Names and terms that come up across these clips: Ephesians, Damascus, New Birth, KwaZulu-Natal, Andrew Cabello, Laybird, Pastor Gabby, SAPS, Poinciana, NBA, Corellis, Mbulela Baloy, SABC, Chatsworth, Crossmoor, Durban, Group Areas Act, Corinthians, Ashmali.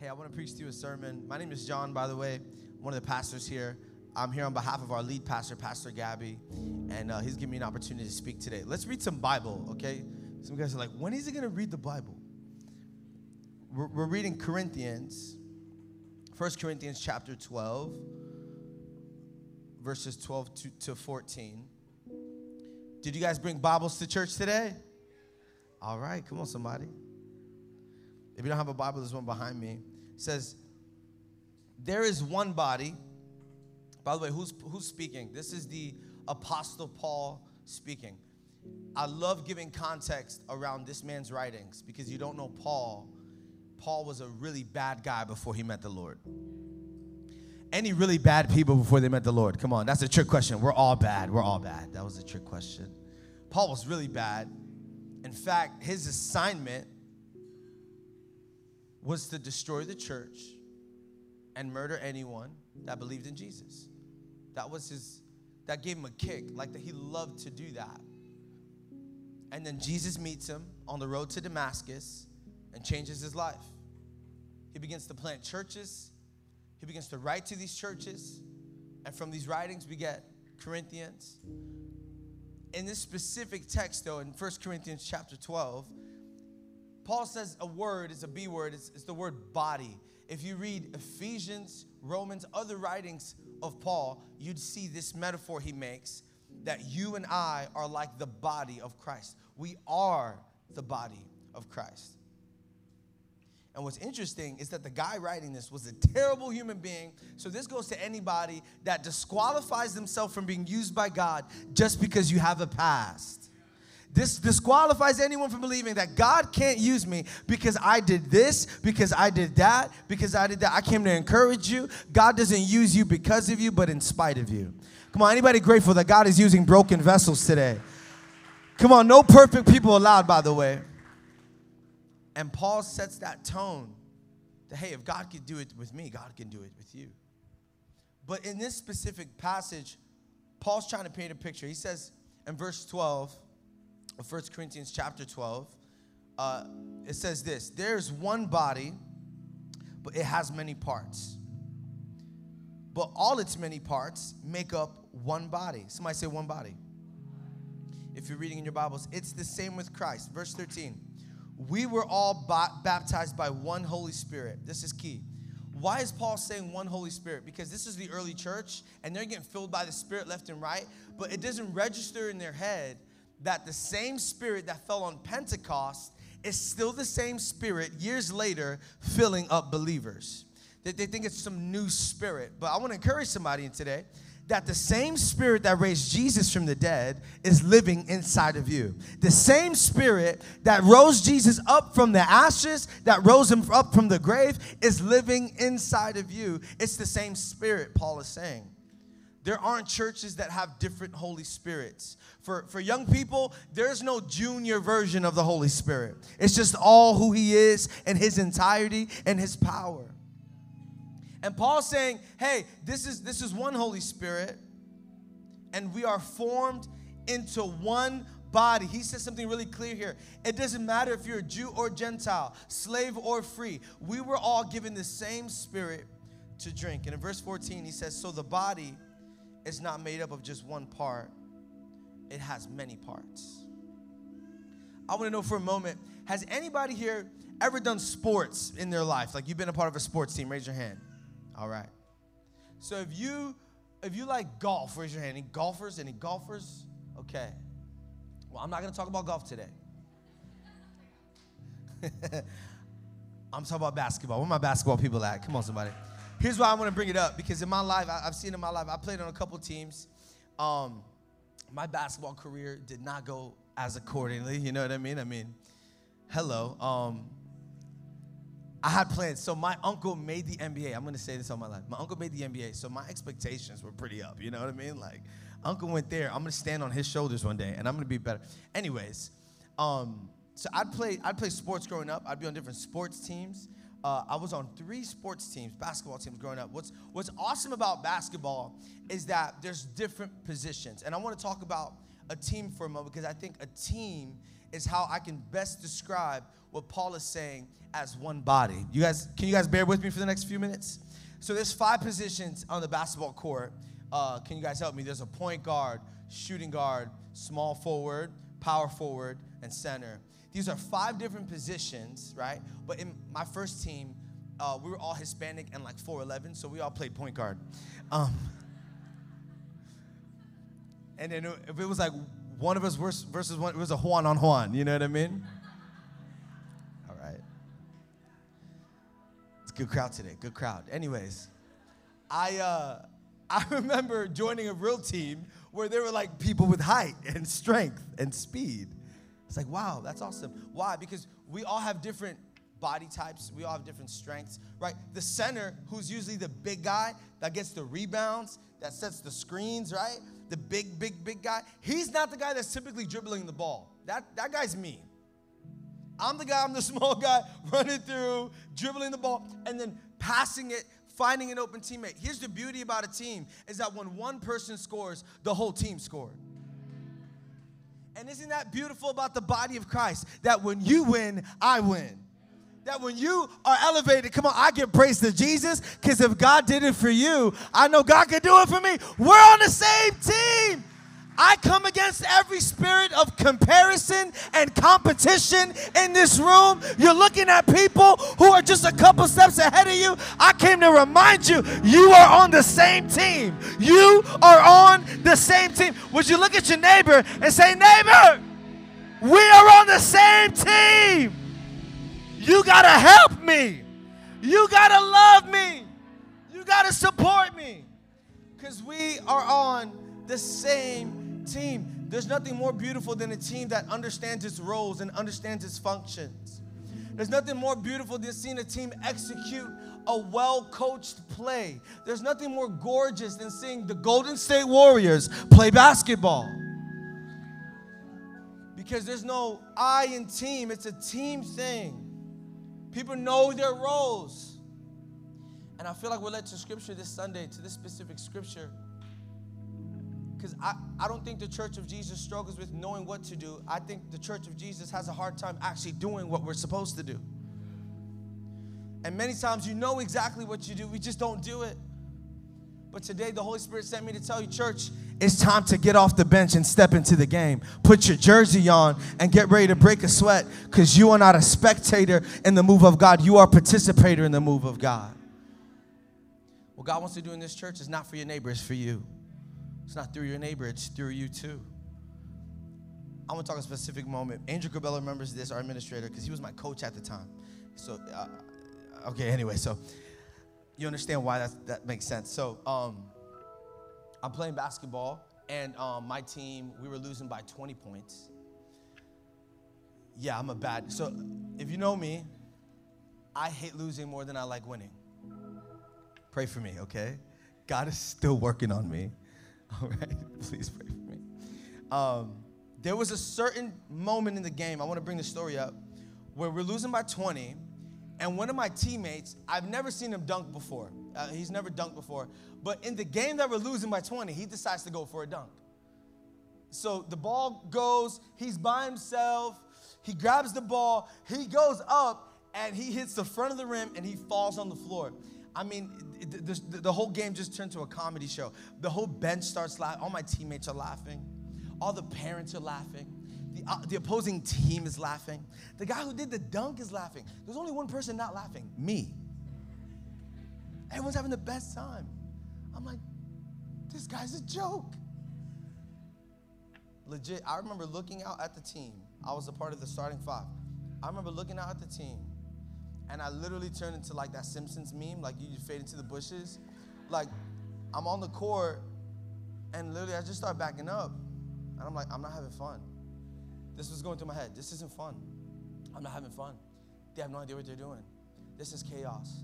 Hey, I want to preach to you a sermon. My name is John, by the way, one of the pastors here. I'm here on behalf of our lead pastor, Pastor Gabby, and he's giving me an opportunity to speak today. Let's read some Bible, okay? Some guys are like, when is he going to read the Bible? We're reading Corinthians, 1 Corinthians chapter 12, verses 12 to 14. Did you guys bring Bibles to church today? All right, come on, somebody. If you don't have a Bible, there's one behind me. It says, there is one body. By the way, who's speaking? This is the Apostle Paul speaking. I love giving context around this man's writings because you don't know Paul. Paul was a really bad guy before he met the Lord. Any really bad people before they met the Lord? Come on, that's a trick question. We're all bad. We're all bad. That was a trick question. Paul was really bad. In fact, his assignment was to destroy the church and murder anyone that believed in Jesus. That gave him a kick. Like that, he loved to do that. And then Jesus meets him on the road to Damascus and changes his life. He begins to plant churches. He begins to write to these churches. And from these writings, we get Corinthians. In this specific text, though, in 1 Corinthians chapter 12, Paul says a word, it's a B word, it's the word body. If you read Ephesians, Romans, other writings of Paul, you'd see this metaphor he makes that you and I are like the body of Christ. We are the body of Christ. And what's interesting is that the guy writing this was a terrible human being. So this goes to anybody that disqualifies themselves from being used by God just because you have a past. This disqualifies anyone from believing that God can't use me because I did this, because I did that, because I did that. I came to encourage you. God doesn't use you because of you, but in spite of you. Come on, anybody grateful that God is using broken vessels today? Come on, no perfect people allowed, by the way. And Paul sets that tone that, hey, if God can do it with me, God can do it with you. But in this specific passage, Paul's trying to paint a picture. He says in verse 12 of 1 Corinthians chapter 12, it says this, there's one body, but it has many parts. But all its many parts make up one body. Somebody say one body. If you're reading in your Bibles, it's the same with Christ. Verse 13. We were all baptized by one Holy Spirit. This is key. Why is Paul saying one Holy Spirit? Because this is the early church, and they're getting filled by the Spirit left and right, but it doesn't register in their head that the same Spirit that fell on Pentecost is still the same Spirit years later filling up believers. They think it's some new Spirit, but I want to encourage somebody today that the same Spirit that raised Jesus from the dead is living inside of you. The same Spirit that rose Jesus up from the ashes, that rose him up from the grave, is living inside of you. It's the same Spirit, Paul is saying. There aren't churches that have different Holy Spirits. For young people, there's no junior version of the Holy Spirit. It's just all who he is and his entirety and his power. And Paul's saying, hey, this is one Holy Spirit, and we are formed into one body. He says something really clear here. It doesn't matter if you're a Jew or Gentile, slave or free. We were all given the same Spirit to drink. And in verse 14, he says, so the body is not made up of just one part. It has many parts. I want to know for a moment, has anybody here ever done sports in their life? Like you've been a part of a sports team, raise your hand. All right. So if you like golf, raise your hand. Any golfers? Any golfers? Okay. Well, I'm not going to talk about golf today. I'm talking about basketball. Where my basketball people at? Come on, somebody. Here's why I want to bring it up, because in my life, I've seen in my life, I played on a couple teams. My basketball career did not go as accordingly. You know what I mean? Hello. I had plans. So my uncle made the NBA. I'm going to say this all my life. My uncle made the NBA, so my expectations were pretty up. You know what I mean? Like, uncle went there. I'm going to stand on his shoulders one day, and I'm going to be better. Anyways, so I'd play sports growing up. I'd be on different sports teams. I was on 3 sports teams, basketball teams growing up. What's awesome about basketball is that there's different positions. And I want to talk about a team for a moment because I think a team is how I can best describe what Paul is saying as one body. You guys, can you guys bear with me for the next few minutes? So there's 5 positions on the basketball court. Can you guys help me? There's a point guard, shooting guard, small forward, power forward, and center. These are 5 different positions, right? But in my first team, we were all Hispanic and like 4'11", so we all played point guard. And then if it was like one of us versus one, it was a Juan on Juan, you know what I mean? All right. It's a good crowd today, good crowd. Anyways, I remember joining a real team where there were like people with height and strength and speed. It's like, wow, that's awesome. Why? Because we all have different body types. We all have different strengths, right? The center, who's usually the big guy that gets the rebounds, that sets the screens, right? The big guy. He's not the guy that's typically dribbling the ball. That guy's me. I'm the guy, I'm the small guy, running through, dribbling the ball, and then passing it, finding an open teammate. Here's the beauty about a team, is that when one person scores, the whole team scored. And isn't that beautiful about the body of Christ? That when you win, I win. That when you are elevated, come on, I give praise to Jesus, because if God did it for you, I know God can do it for me. We're on the same team. I come against every spirit of comparison and competition in this room. You're looking at people who are just a couple steps ahead of you. I came to remind you, you are on the same team. You are on the same team. Would you look at your neighbor and say, neighbor, we are on the same team. You gotta help me. You gotta love me. You gotta support me. Because we are on the same team. There's nothing more beautiful than a team that understands its roles and understands its functions. There's nothing more beautiful than seeing a team execute a well-coached play. There's nothing more gorgeous than seeing the Golden State Warriors play basketball. Because there's no I in team. It's a team thing. People know their roles. And I feel like we're led to scripture this Sunday, to this specific scripture. Because I don't think the Church of Jesus struggles with knowing what to do. I think the Church of Jesus has a hard time actually doing what we're supposed to do. And many times you know exactly what you do, we just don't do it. But today the Holy Spirit sent me to tell you, church, it's time to get off the bench and step into the game. Put your jersey on and get ready to break a sweat, because you are not a spectator in the move of God. You are a participator in the move of God. What God wants to do in this church is not for your neighbor, it's for you. It's not through your neighbor, it's through you too. I want to talk a specific moment. Andrew Cabello remembers this, our administrator, because he was my coach at the time. So, you understand why that makes sense. So, I'm playing basketball, and my team, we were losing by 20 points. Yeah, so if you know me, I hate losing more than I like winning. Pray for me, okay? God is still working on me. All right, please pray for me. There was a certain moment in the game, I want to bring the story up, where we're losing by 20, and one of my teammates, I've never seen him dunk before. He's never dunked before. But in the game that we're losing by 20, he decides to go for a dunk. So the ball goes. He's by himself. He grabs the ball. He goes up, and he hits the front of the rim, and he falls on the floor. I mean, the whole game just turned to a comedy show. The whole bench starts laughing. All my teammates are laughing. All the parents are laughing. The opposing team is laughing. The guy who did the dunk is laughing. There's only one person not laughing, me. Everyone's having the best time. I'm like, this guy's a joke. Legit, I remember looking out at the team. I was a part of the starting 5. I remember looking out at the team, and I literally turned into like that Simpsons meme, like you fade into the bushes. Like, I'm on the court, and literally I just start backing up. And I'm like, I'm not having fun. This was going through my head. This isn't fun. I'm not having fun. They have no idea what they're doing. This is chaos.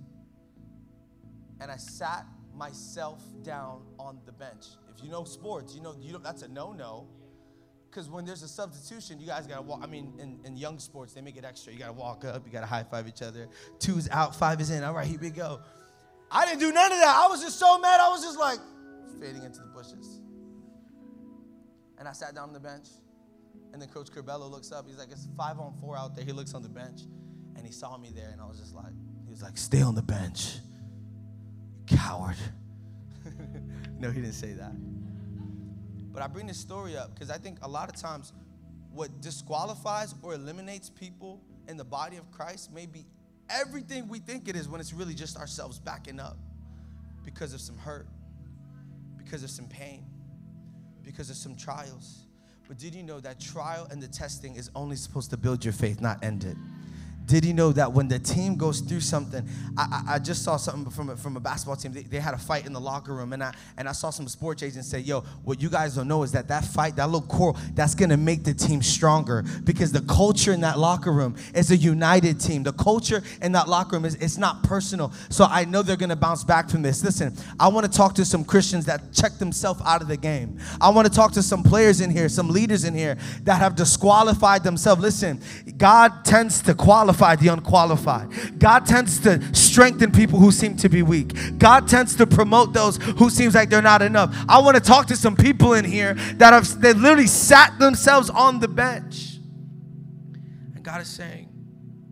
And I sat myself down on the bench. If you know sports, you know that's a no-no. Because when there's a substitution, you guys got to walk. I mean, in young sports, they make it extra. You got to walk up. You got to high-five each other. 2's out, 5 is in. All right, here we go. I didn't do none of that. I was just so mad. I was just like fading into the bushes. And I sat down on the bench. And then Coach Cabello looks up. He's like, it's 5-on-4 out there. He looks on the bench, and he saw me there, and I was just like, he was like, stay on the bench, you coward. No, he didn't say that. But I bring this story up because I think a lot of times what disqualifies or eliminates people in the body of Christ may be everything we think it is when it's really just ourselves backing up because of some hurt, because of some pain, because of some trials. But did you know that trial and the testing is only supposed to build your faith, not end it? Did you know that when the team goes through something, I just saw something from a basketball team. They had a fight in the locker room, and I saw some sports agents say, yo, what you guys don't know is that fight, that little quarrel, that's going to make the team stronger because the culture in that locker room is a united team. The culture in that locker room, it's not personal, so I know they're going to bounce back from this. Listen, I want to talk to some Christians that check themselves out of the game. I want to talk to some players in here, some leaders in here that have disqualified themselves. Listen, God tends to qualify the unqualified. God tends to strengthen people who seem to be weak. God tends to promote those who seems like they're not enough. I want to talk to some people in here that literally sat themselves on the bench. And God is saying,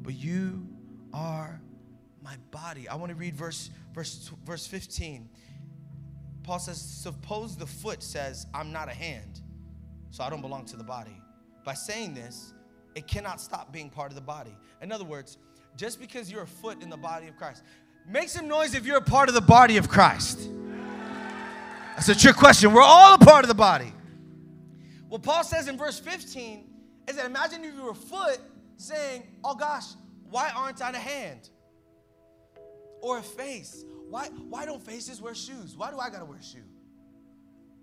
but you are my body. I want to read verse 15. Paul says, suppose the foot says, I'm not a hand, so I don't belong to the body. By saying this, it cannot stop being part of the body. In other words, just because you're a foot in the body of Christ, make some noise if you're a part of the body of Christ. That's a trick question. We're all a part of the body. What Paul says in verse 15 is that imagine if you were a foot saying, oh gosh, why aren't I a hand? Or a face. Why don't faces wear shoes? Why do I gotta wear a shoe?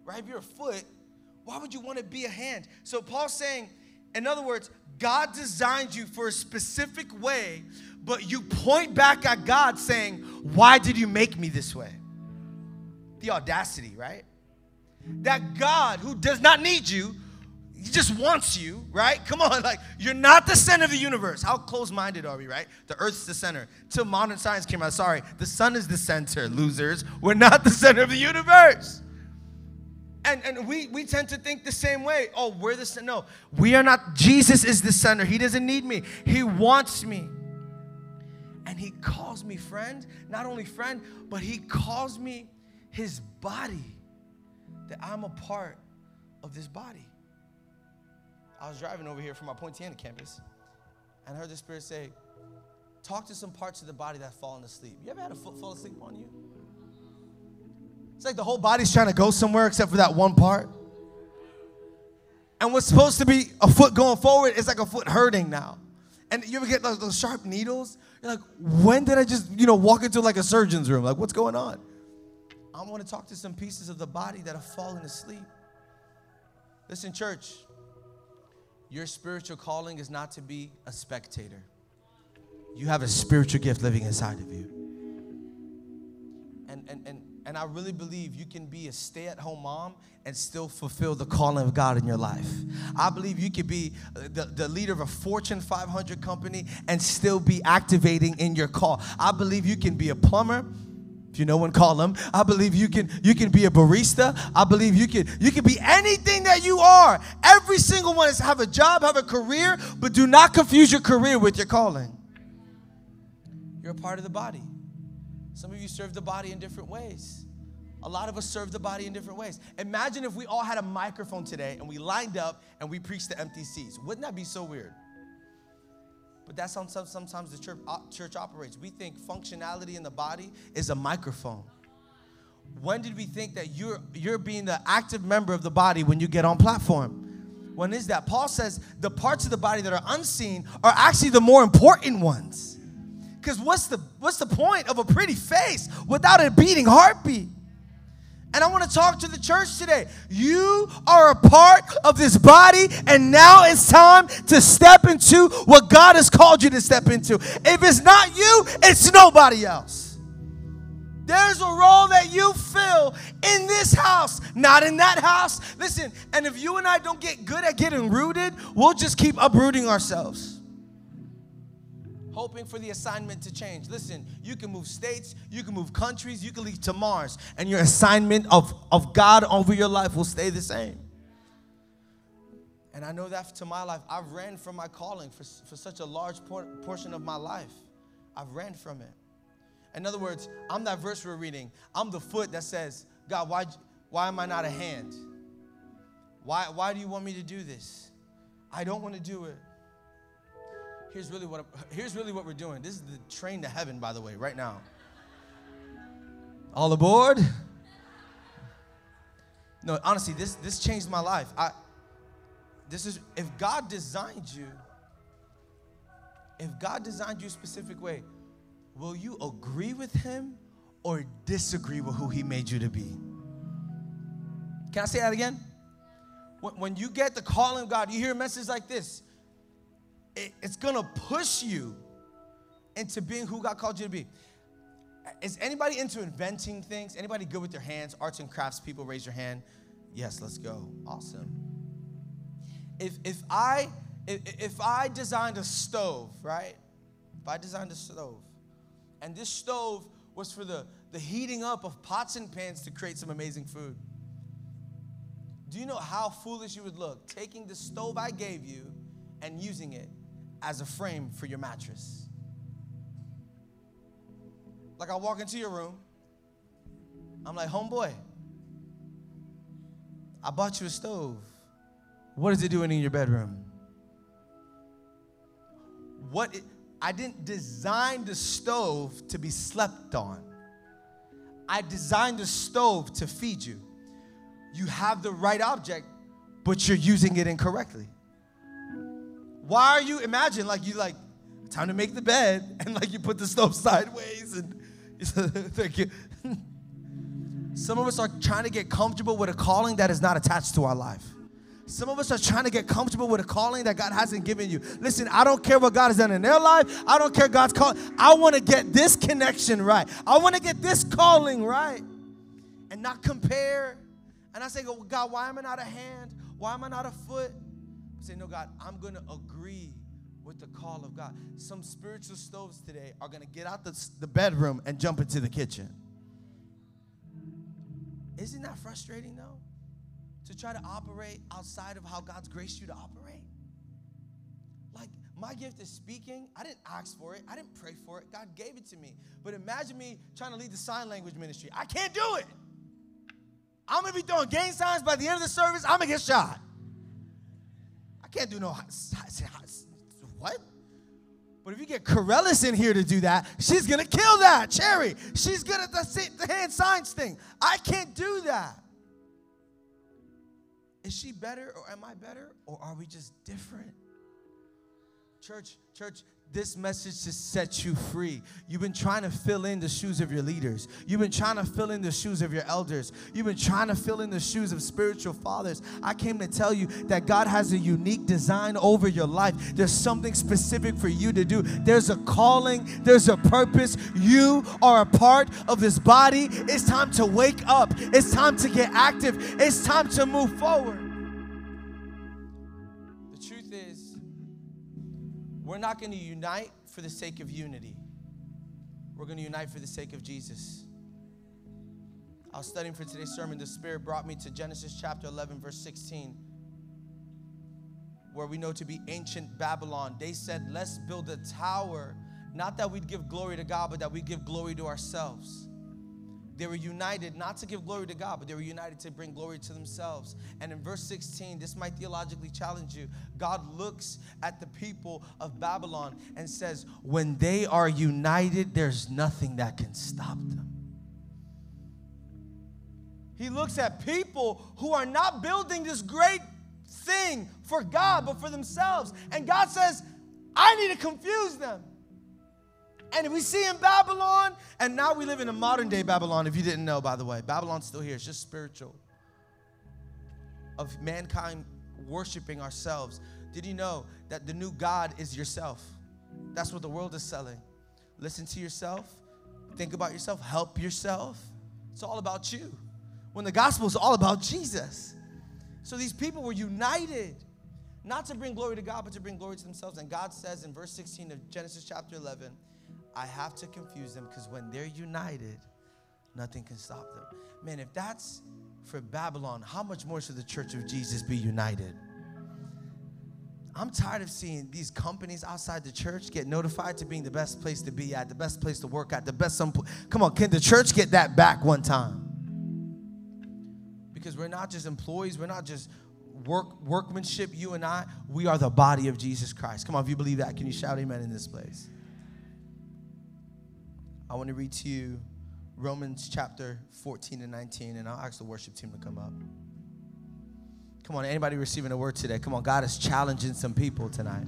Right? If you're a foot, why would you want to be a hand? So Paul's saying, in other words, God designed you for a specific way, but you point back at God saying, why did you make me this way? The audacity, right? That God who does not need you, he just wants you, right? Come on, like, you're not the center of the universe. How close-minded are we, right? The earth's the center. Till modern science came out, sorry, the sun is the center, losers. We're not the center of the universe. And we tend to think the same way. Oh, we're the center. No, we are not. Jesus is the center. He doesn't need me. He wants me. And he calls me friend. Not only friend, but he calls me his body. That I'm a part of this body. I was driving over here from our Poinciana campus. And I heard the Spirit say, talk to some parts of the body that have fallen asleep. You ever had a foot fall asleep on you? It's like the whole body's trying to go somewhere except for that one part. And what's supposed to be a foot going forward, it's like a foot hurting now. And you ever get those sharp needles? You're like, when did I just, walk into like a surgeon's room? Like, what's going on? I want to talk to some pieces of the body that have fallen asleep. Listen, church, your spiritual calling is not to be a spectator. You have a spiritual gift living inside of you. And I really believe you can be a stay-at-home mom and still fulfill the calling of God in your life. I believe you could be the leader of a Fortune 500 company and still be activating in your call. I believe you can be a plumber, if you know one, call him. I believe you can be a barista. I believe you can be anything that you are. Every single one is have a job, have a career, but do not confuse your career with your calling. You're a part of the body. Some of you serve the body in different ways. A lot of us serve the body in different ways. Imagine if we all had a microphone today and we lined up and we preached to empty seats. Wouldn't that be so weird? But that's how sometimes the church operates. We think functionality in the body is a microphone. When did we think that you're being the active member of the body when you get on platform? When is that? Paul says the parts of the body that are unseen are actually the more important ones. Because what's the point of a pretty face without a beating heartbeat? And I want to talk to the church today. You are a part of this body, and now it's time to step into what God has called you to step into. If it's not you, it's nobody else. There's a role that you fill in this house, not in that house. Listen, and if you and I don't get good at getting rooted, we'll just keep uprooting ourselves, hoping for the assignment to change. Listen, you can move states, you can move countries, you can leave to Mars, and your assignment of God over your life will stay the same. And I know that to my life, I've ran from my calling for such a large portion of my life. I've ran from it. In other words, I'm that verse we're reading. I'm the foot that says, God, why am I not a hand? Why do you want me to do this? I don't want to do it. Here's really what we're doing. This is the train to heaven, by the way, right now. All aboard? No, honestly, this changed my life. If God designed you, a specific way, will you agree with him or disagree with who he made you to be? Can I say that again? When you get the calling of God, you hear a message like this, it's going to push you into being who God called you to be. Is anybody into inventing things? Anybody good with their hands? Arts and crafts people, raise your hand. Yes, let's go. Awesome. If I designed a stove, right? If I designed a stove, and this stove was for the heating up of pots and pans to create some amazing food, do you know how foolish you would look taking the stove I gave you and using it as a frame for your mattress? Like, I walk into your room, I'm like, homeboy, I bought you a stove. What is it doing in your bedroom? I didn't design the stove to be slept on. I designed the stove to feed you. You have the right object, but you're using it incorrectly. Why are you, imagine, time to make the bed, and you put the stove sideways, and thank you. Some of us are trying to get comfortable with a calling that is not attached to our life. Some of us are trying to get comfortable with a calling that God hasn't given you. Listen, I don't care what God has done in their life. I don't care God's calling. I want to get this connection right. I want to get this calling right and not compare. And I say, oh, God, why am I not a hand? Why am I not a foot? I say, no, God, I'm going to agree with the call of God. Some spiritual stoves today are going to get out the bedroom and jump into the kitchen. Isn't that frustrating, though? To try to operate outside of how God's graced you to operate. Like, my gift is speaking. I didn't ask for it. I didn't pray for it. God gave it to me. But imagine me trying to lead the sign language ministry. I can't do it. I'm going to be throwing gang signs. By the end of the service, I'm going to get shot. I can't do no what? But if you get Corellis in here to do that, she's going to kill that, Cherry. She's good at the hand signs thing. I can't do that. Is she better, or am I better, or are we just different? Church, this message to set you free. You've been trying to fill in the shoes of your leaders. You've been trying to fill in the shoes of your elders. You've been trying to fill in the shoes of spiritual fathers. I came to tell you that God has a unique design over your life. There's something specific for you to do. There's a calling. There's a purpose. You are a part of this body. It's time to wake up. It's time to get active. It's time to move forward. We're not going to unite for the sake of unity. We're going to unite for the sake of Jesus. I was studying for today's sermon. The Spirit brought me to Genesis chapter 11, verse 16, where we know to be ancient Babylon. They said, let's build a tower, not that we'd give glory to God, but that we give glory to ourselves. They were united not to give glory to God, but they were united to bring glory to themselves. And in verse 16, this might theologically challenge you. God looks at the people of Babylon and says, when they are united, there's nothing that can stop them. He looks at people who are not building this great thing for God, but for themselves. And God says, I need to confuse them. And we see in Babylon, and now we live in a modern-day Babylon, if you didn't know, by the way. Babylon's still here. It's just spiritual, of mankind worshiping ourselves. Did you know that the new God is yourself? That's what the world is selling. Listen to yourself. Think about yourself. Help yourself. It's all about you. When the gospel is all about Jesus. So these people were united, not to bring glory to God, but to bring glory to themselves. And God says in verse 16 of Genesis chapter 11, I have to confuse them, because when they're united, nothing can stop them. Man, if that's for Babylon, how much more should the church of Jesus be united? I'm tired of seeing these companies outside the church get notified to being the best place to be at, the best place to work at, the best some. Come on, can the church get that back one time? Because we're not just employees, we're not just workmanship, you and I, we are the body of Jesus Christ. Come on, if you believe that, can you shout amen in this place? I want to read to you Romans chapter 14 and 19, and I'll ask the worship team to come up. Come on, anybody receiving a word today? Come on, God is challenging some people tonight.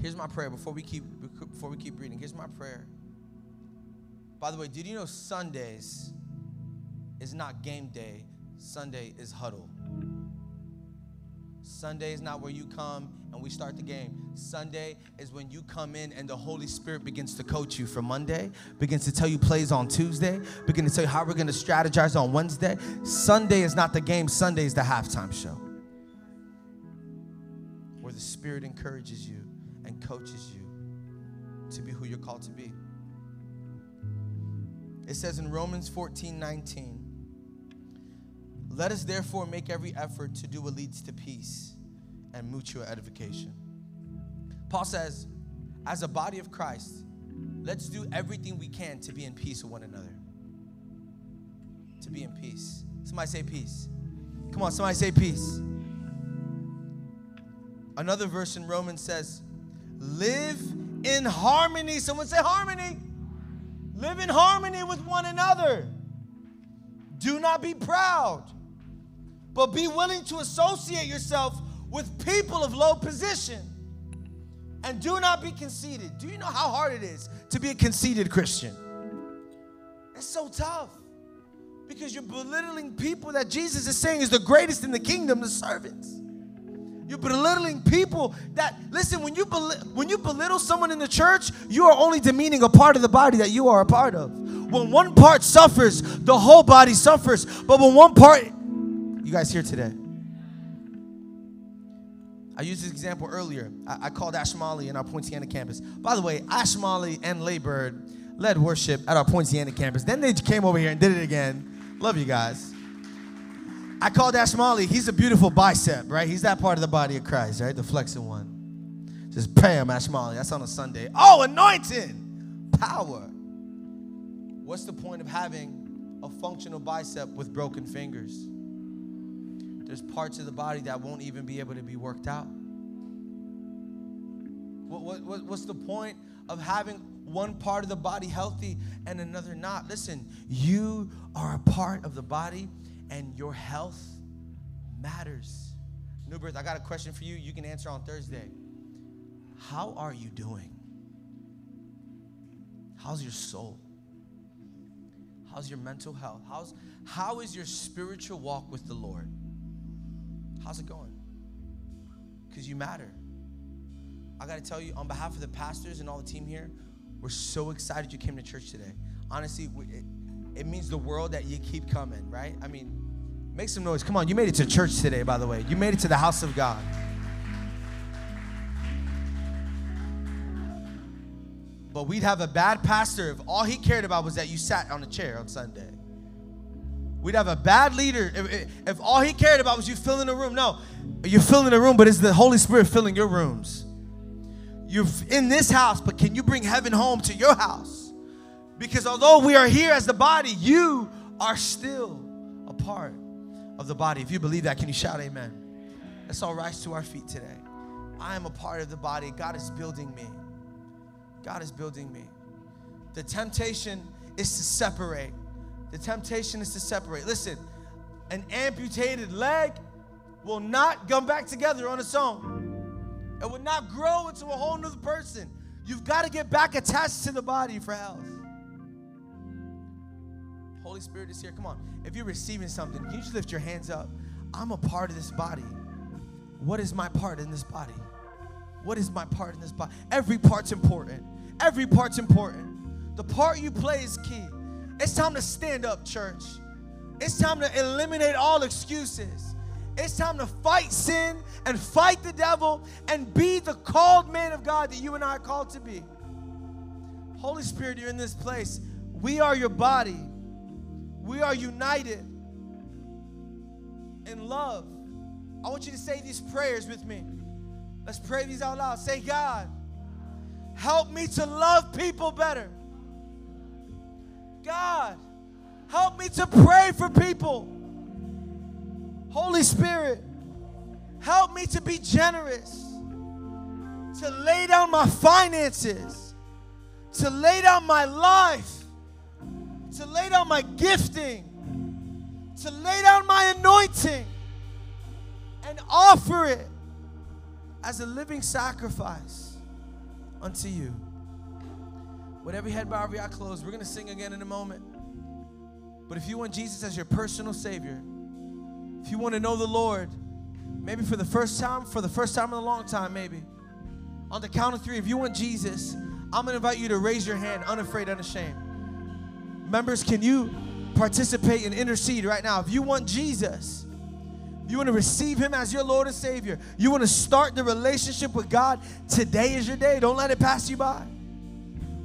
Here's my prayer before we keep reading. Here's my prayer. By the way, did you know Sundays is not game day? Sunday is huddle. Sunday is not where you come and we start the game. Sunday is when you come in and the Holy Spirit begins to coach you for Monday, begins to tell you plays on Tuesday, begins to tell you how we're going to strategize on Wednesday. Sunday is not the game. Sunday is the halftime show where the Spirit encourages you and coaches you to be who you're called to be. It says in Romans 14:19, let us therefore make every effort to do what leads to peace and mutual edification. Paul says, as a body of Christ, let's do everything we can to be in peace with one another. To be in peace. Somebody say peace. Come on, somebody say peace. Another verse in Romans says, live in harmony. Someone say harmony. Live in harmony with one another. Do not be proud, but be willing to associate yourself with people of low position, and do not be conceited. Do you know how hard it is to be a conceited Christian? It's so tough because you're belittling people that Jesus is saying is the greatest in the kingdom, the servants. You're belittling people that, listen, when you belittle someone in the church, you are only demeaning a part of the body that you are a part of. When one part suffers, the whole body suffers. But when one part, you guys here today? I used this example earlier. I called Ashmali in our Poinciana campus. By the way, Ashmali and Laybird led worship at our Poinciana campus. Then they came over here and did it again. Love you guys. I called Ashmali. He's a beautiful bicep, right? He's that part of the body of Christ, right? The flexing one. Just bam, Ashmali. That's on a Sunday. Oh, anointing. Power. What's the point of having a functional bicep with broken fingers? There's parts of the body that won't even be able to be worked out. What's the point of having one part of the body healthy and another not? Listen, you are a part of the body and your health matters. New Birth, I got a question for you. You can answer on Thursday. How are you doing? How's your soul? How's your mental health? How is your spiritual walk with the Lord? How's it going? Because you matter. I got to tell you, on behalf of the pastors and all the team here, we're so excited you came to church today. Honestly, it means the world that you keep coming, right? I mean, make some noise. Come on, you made it to church today, by the way. You made it to the house of God. But we'd have a bad pastor if all he cared about was that you sat on a chair on Sunday. We'd have a bad leader if all he cared about was you filling the room. No, you're filling the room, but it's the Holy Spirit filling your rooms. You're in this house, but can you bring heaven home to your house? Because although we are here as the body, you are still a part of the body. If you believe that, can you shout amen? Let's all rise to our feet today. I am a part of the body. God is building me. God is building me. The temptation is to separate. The temptation is to separate. Listen, an amputated leg will not come back together on its own. It will not grow into a whole new person. You've got to get back attached to the body for health. Holy Spirit is here. Come on. If you're receiving something, can you just lift your hands up? I'm a part of this body. What is my part in this body? What is my part in this body? Every part's important. Every part's important. The part you play is key. It's time to stand up, church. It's time to eliminate all excuses. It's time to fight sin and fight the devil and be the called man of God that you and I are called to be. Holy Spirit, you're in this place. We are your body. We are united in love I want you to say these prayers with me. Let's pray these out loud. Say, God, help me to love people better. God, help me to pray for people. Holy Spirit, help me to be generous, to lay down my finances, to lay down my life, to lay down my gifting, to lay down my anointing, and offer it as a living sacrifice unto you. With every head bowed, every eye closed, we're going to sing again in a moment. But if you want Jesus as your personal Savior, if you want to know the Lord, maybe for the first time in a long time, maybe, on the count of three, if you want Jesus, I'm going to invite you to raise your hand, unafraid, unashamed. Members, can you participate and intercede right now? If you want Jesus, you want to receive Him as your Lord and Savior, you want to start the relationship with God, today is your day. Don't let it pass you by.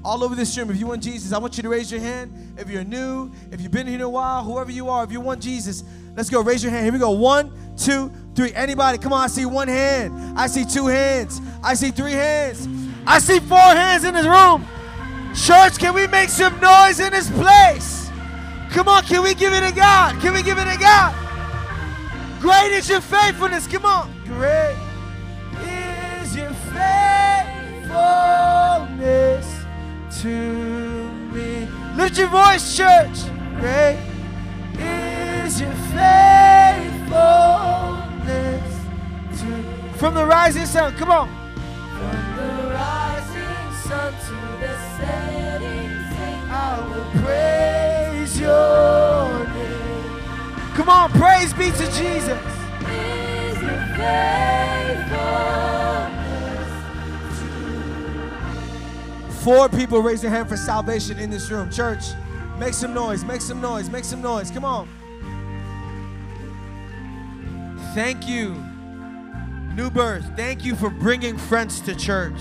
All over this room, if you want Jesus, I want you to raise your hand. If you're new, if you've been here a while, whoever you are, if you want Jesus, let's go. Raise your hand. Here we go. 1, 2, 3. Anybody? Come on. I see one hand. I see two hands. I see three hands. I see four hands in this room. Church, can we make some noise in this place? Come on, can we give it to God? Can we give it to God? Great is your faithfulness. Come on. Great is your faithfulness to me. Lift your voice, church. Great is your faithfulness to me. From the rising sun, come on. From the rising sun to I will praise your name. Come on, praise be to Jesus. Is your faithfulness to me. 4 people raise their hand for salvation in this room. Church, make some noise, make some noise, make some noise. Come on. Thank you, New Birth. Thank you for bringing friends to church.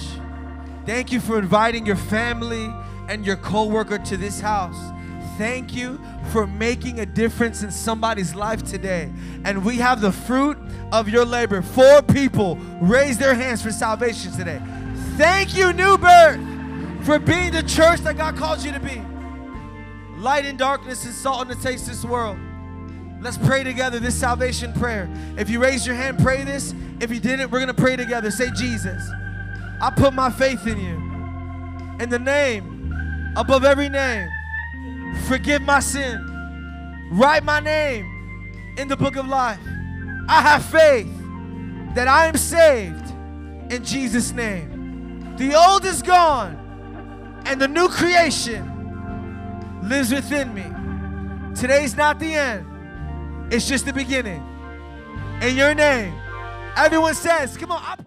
Thank you for inviting your family and your co-worker to this house. Thank you for making a difference in somebody's life today. And we have the fruit of your labor. 4 people raise their hands for salvation today. Thank you, New Birth, for being the church that God called you to be. Light in darkness and salt in the tasteless world. Let's pray together this salvation prayer. If you raised your hand, pray this. If you didn't, we're going to pray together. Say, Jesus, I put my faith in you, in the name above every name. Forgive my sin. Write my name in the book of life. I have faith that I am saved in Jesus' name. The old is gone and the new creation lives within me. Today's not the end. It's just the beginning. In your name, everyone says, come on.